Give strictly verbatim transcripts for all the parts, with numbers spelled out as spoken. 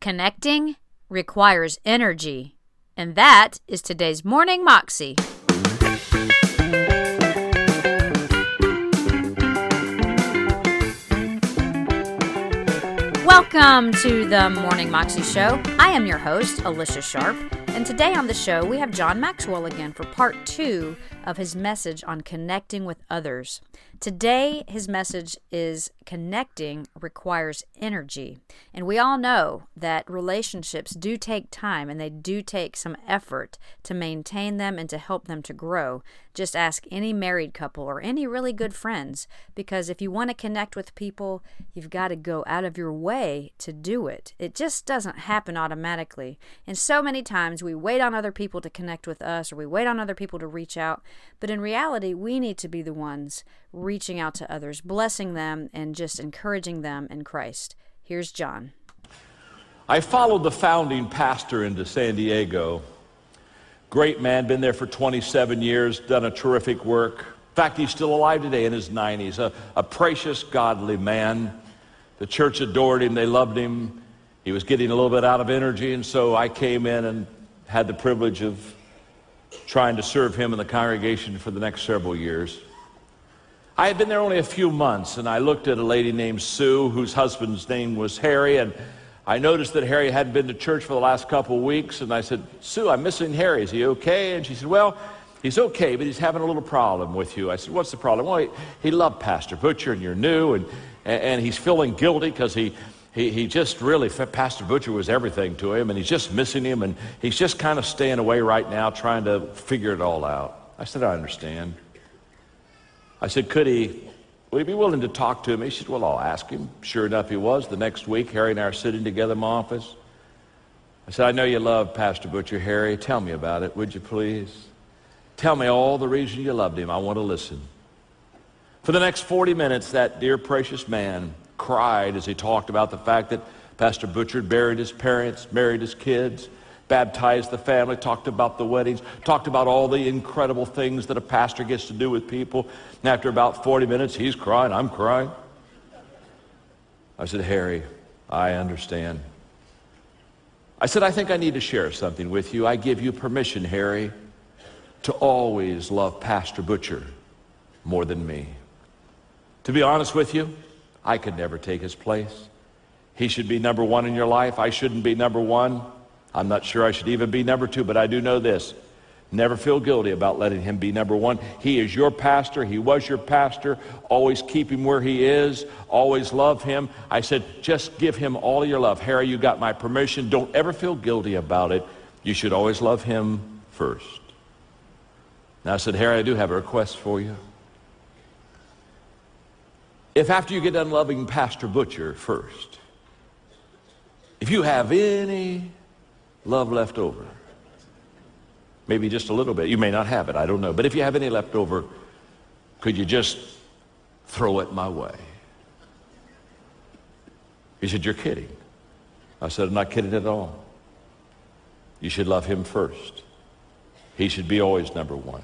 Connecting requires energy. And that is today's Morning Moxie. Welcome to the Morning Moxie Show. I am your host, Alicia Sharp, and today on the show we have John Maxwell again for part two of his message on connecting with others. Today his message is connecting requires energy, and we all know that relationships do take time and they do take some effort to maintain them and to help them to grow. Just ask any married couple or any really good friends, because if you want to connect with people, you've got to go out of your way to do it. It just doesn't happen automatically. And so many times we wait on other people to connect with us, or we wait on other people to reach out. But in reality, we need to be the ones reaching out to others, blessing them, and just encouraging them in Christ. Here's John. I followed the founding pastor into San Diego. Great man, been there for twenty-seven years, done a terrific work. In fact, he's still alive today in his nineties, a, a precious, godly man. The church adored him, they loved him. He was getting a little bit out of energy, and so I came in and had the privilege of trying to serve him and the congregation for the next several years. I had been there only a few months, and I looked at a lady named Sue, whose husband's name was Harry, and I noticed that Harry hadn't been to church for the last couple of weeks, and I said, "Sue, I'm missing Harry, is he okay?" And she said, "Well, he's okay, but he's having a little problem with you." I said, "What's the problem?" "Well, he, he loved Pastor Butcher, and you're new, and And he's feeling guilty because he, he, he just really, Pastor Butcher was everything to him, and he's just missing him, and he's just kind of staying away right now trying to figure it all out." I said, "I understand." I said, "Could he, would he be willing to talk to me?" She said, "Well, I'll ask him." Sure enough, he was. The next week, Harry and I are sitting together in my office. I said, "I know you love Pastor Butcher, Harry. Tell me about it, would you please? Tell me all the reason you loved him. I want to listen." For the next forty minutes, that dear, precious man cried as he talked about the fact that Pastor Butcher buried his parents, married his kids, baptized the family, talked about the weddings, talked about all the incredible things that a pastor gets to do with people. And after about forty minutes, he's crying, I'm crying. I said, "Harry, I understand." I said, "I think I need to share something with you. I give you permission, Harry, to always love Pastor Butcher more than me. To be honest with you, I could never take his place. He should be number one in your life. I shouldn't be number one. I'm not sure I should even be number two, but I do know this. Never feel guilty about letting him be number one. He is your pastor. He was your pastor. Always keep him where he is. Always love him." I said, "Just give him all your love. Harry, you got my permission. Don't ever feel guilty about it. You should always love him first." And I said, "Harry, I do have a request for you. If after you get done loving Pastor Butcher first, if you have any love left over, maybe just a little bit, you may not have it, I don't know, but if you have any left over, could you just throw it my way?" He said, "You're kidding." I said, "I'm not kidding at all. You should love him first. He should be always number one."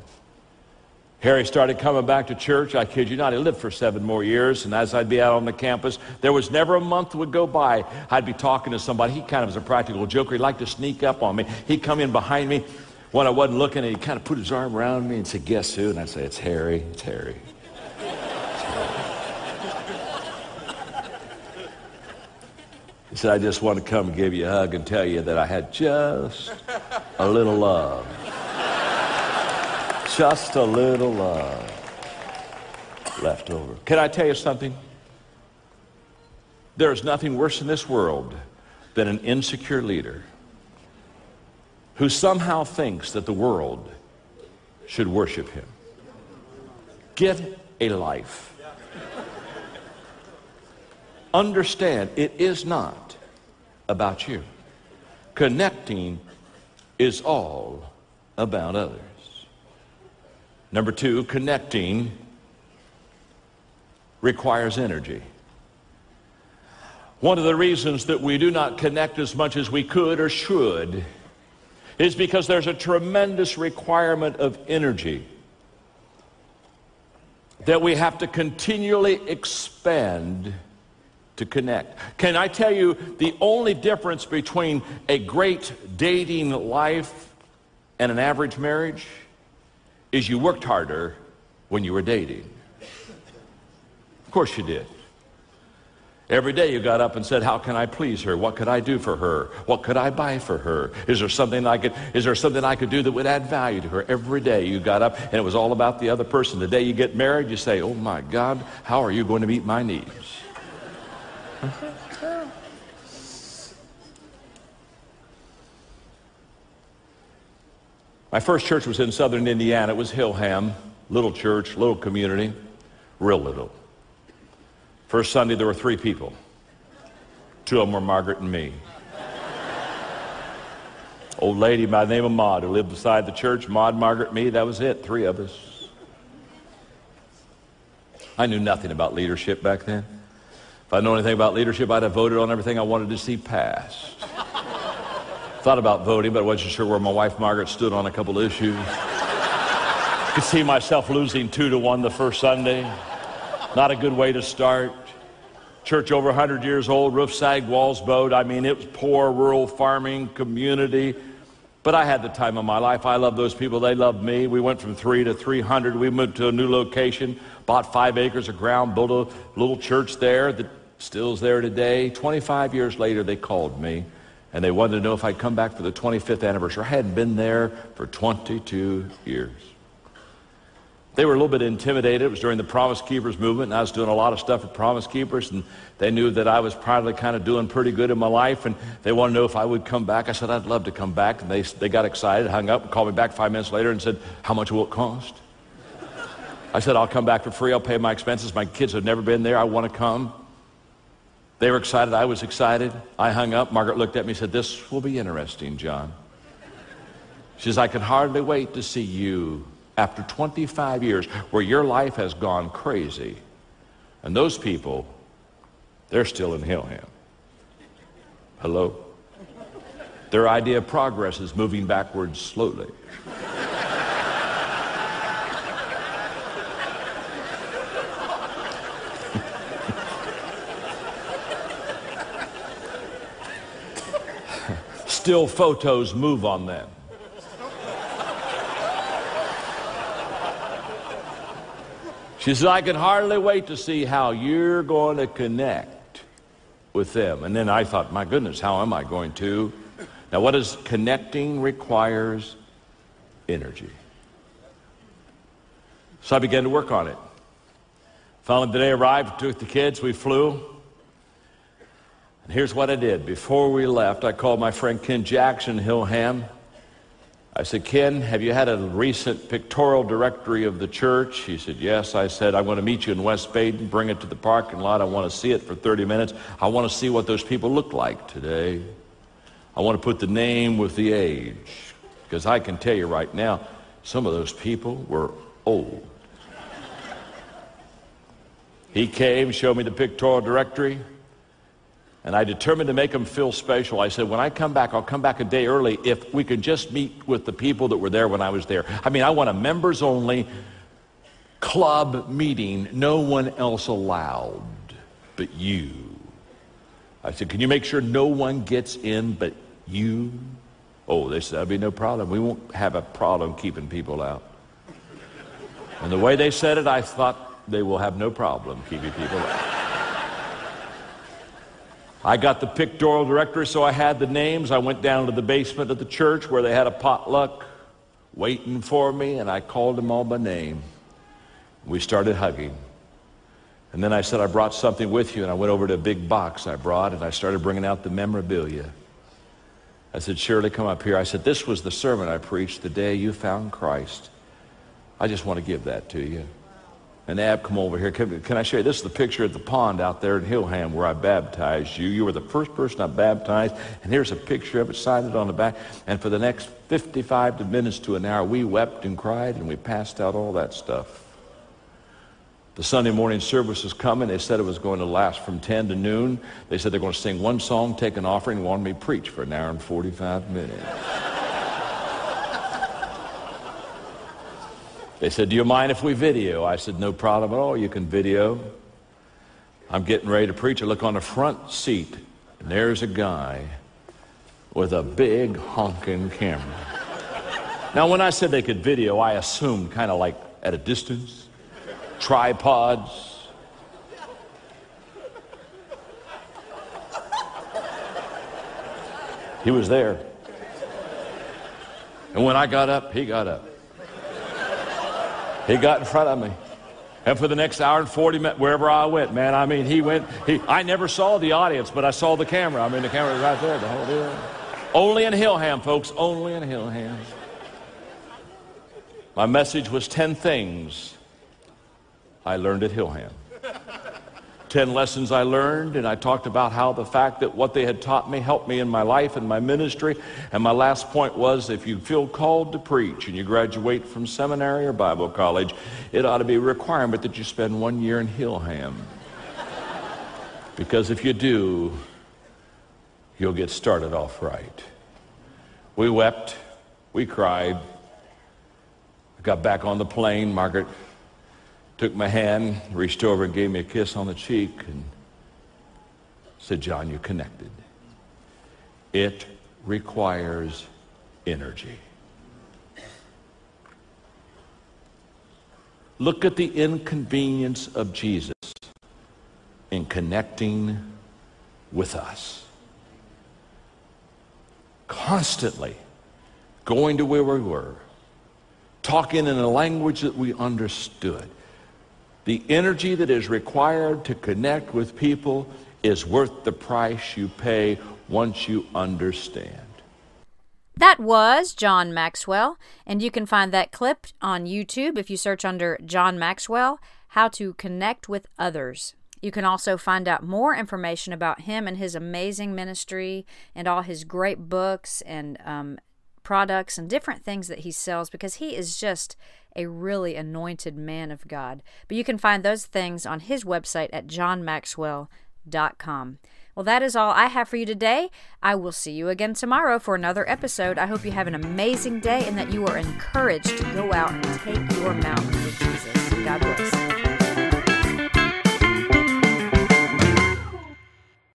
Harry started coming back to church. I kid you not, he lived for seven more years, and as I'd be out on the campus, there was never a month would go by. I'd be talking to somebody. He kind of was a practical joker. He liked to sneak up on me. He'd come in behind me when I wasn't looking, and he'd kind of put his arm around me and say, "Guess who?" And I'd say, "It's Harry, it's Harry. It's Harry." He said, "I just want to come and give you a hug and tell you that I had just a little love. Just a little love left over." Can I tell you something? There is nothing worse in this world than an insecure leader who somehow thinks that the world should worship him. Get a life. Understand, it is not about you. Connecting is all about others. Number two, connecting requires energy. One of the reasons that we do not connect as much as we could or should is because there's a tremendous requirement of energy that we have to continually expend to connect. Can I tell you the only difference between a great dating life and an average marriage is you worked harder when you were dating. Of course you did. Every day you got up and said, how can I please her? What could I do for her? What could I buy for her? Is there something I could, is there something I could do that would add value to her? Every day you got up and it was all about the other person. The day you get married, you say, oh my God, how are you going to meet my needs? My first church was in southern Indiana. It was Hillham, little church, little community, real little. First Sunday, there were three people. Two of them were Margaret and me. Old lady by the name of Maude who lived beside the church. Maude, Margaret, me, that was it, three of us. I knew nothing about leadership back then. If I'd known anything about leadership, I'd have voted on everything I wanted to see passed. Thought about voting, but I wasn't sure where my wife Margaret stood on a couple issues. Could see myself losing two to one the first Sunday. Not a good way to start. Church over one hundred years old, roof sagged, walls bowed. I mean, it was poor, rural farming community. But I had the time of my life. I loved those people. They loved me. We went from three to three hundred. We moved to a new location, bought five acres of ground, built a little church there that still is there today. twenty-five years later, they called me, and they wanted to know if I'd come back for the twenty-fifth anniversary. I hadn't been there for twenty-two years. They were a little bit intimidated. It was during the Promise Keepers movement, and I was doing a lot of stuff with Promise Keepers, and they knew that I was probably kind of doing pretty good in my life, and they wanted to know if I would come back. I said, I'd love to come back, and they, they got excited, hung up, and called me back five minutes later and said, how much will it cost? I said, I'll come back for free. I'll pay my expenses. My kids have never been there. I want to come. They were excited. I was excited. I hung up. Margaret looked at me and said, this will be interesting, John. She says, I can hardly wait to see you after twenty-five years where your life has gone crazy. And those people, they're still in Hillham. Hello? Their idea of progress is moving backwards slowly. Still photos move on them. She said, I can hardly wait to see how you're going to connect with them. And then I thought, my goodness, how am I going to? Now, what is connecting requires energy. So I began to work on it. Finally, the day arrived, took the kids, we flew. And here's what I did. Before we left, I called my friend Ken Jackson, Hillham. I said, Ken, have you had a recent pictorial directory of the church? He said, yes. I said, I'm going to meet you in West Baden, bring it to the parking lot. I want to see it for thirty minutes. I want to see what those people look like today. I want to put the name with the age, because I can tell you right now, some of those people were old. He came, showed me the pictorial directory. And I determined to make them feel special. I said, when I come back, I'll come back a day early if we can just meet with the people that were there when I was there. I mean, I want a members-only club meeting, no one else allowed but you. I said, can you make sure no one gets in but you? Oh, they said, that'd be no problem. We won't have a problem keeping people out. And the way they said it, I thought they will have no problem keeping people out. I got the pictorial directory, so I had the names. I went down to the basement of the church where they had a potluck waiting for me, and I called them all by name. We started hugging. And then I said, I brought something with you, and I went over to a big box I brought, and I started bringing out the memorabilia. I said, Shirley, come up here. I said, this was the sermon I preached the day you found Christ. I just want to give that to you. And Ab, come over here. Can, can I show you? This is the picture at the pond out there in Hillham where I baptized you. You were the first person I baptized. And here's a picture of it, signed it on the back. And for the next fifty-five minutes to an hour, we wept and cried, and we passed out all that stuff. The Sunday morning service was coming. They said it was going to last from ten to noon. They said they're going to sing one song, take an offering, and want me to preach for an hour and forty-five minutes. They said, do you mind if we video? I said, no problem at all, you can video. I'm getting ready to preach. I look on the front seat, and there's a guy with a big honking camera. Now, when I said they could video, I assumed kind of like at a distance, tripods. He was there. And when I got up, he got up. He got in front of me. And for the next hour and forty minutes, wherever I went, man, I mean, he went, he, I never saw the audience, but I saw the camera. I mean, the camera was right there, the whole deal. Only in Hillham, folks, only in Hillham. My message was ten things I learned at Hillham. ten lessons I learned, and I talked about how the fact that what they had taught me helped me in my life and my ministry. And my last point was, if you feel called to preach and you graduate from seminary or Bible college, it ought to be a requirement that you spend one year in Hillham. Because if you do, you'll get started off right. We wept, we cried. I got back on the plane. Margaret took my hand, reached over and gave me a kiss on the cheek and said, John, you connected. It requires energy. Look at the inconvenience of Jesus in connecting with us. Constantly going to where we were, talking in a language that we understood. The energy that is required to connect with people is worth the price you pay once you understand. That was John Maxwell, and you can find that clip on YouTube if you search under John Maxwell, How to Connect with Others. You can also find out more information about him and his amazing ministry and all his great books and um, products and different things that he sells, because he is just a really anointed man of God. But you can find those things on his website at john maxwell dot com. Well, that is all I have for you today. I will see you again tomorrow for another episode. I hope you have an amazing day and that you are encouraged to go out and take your mountain with Jesus. God bless.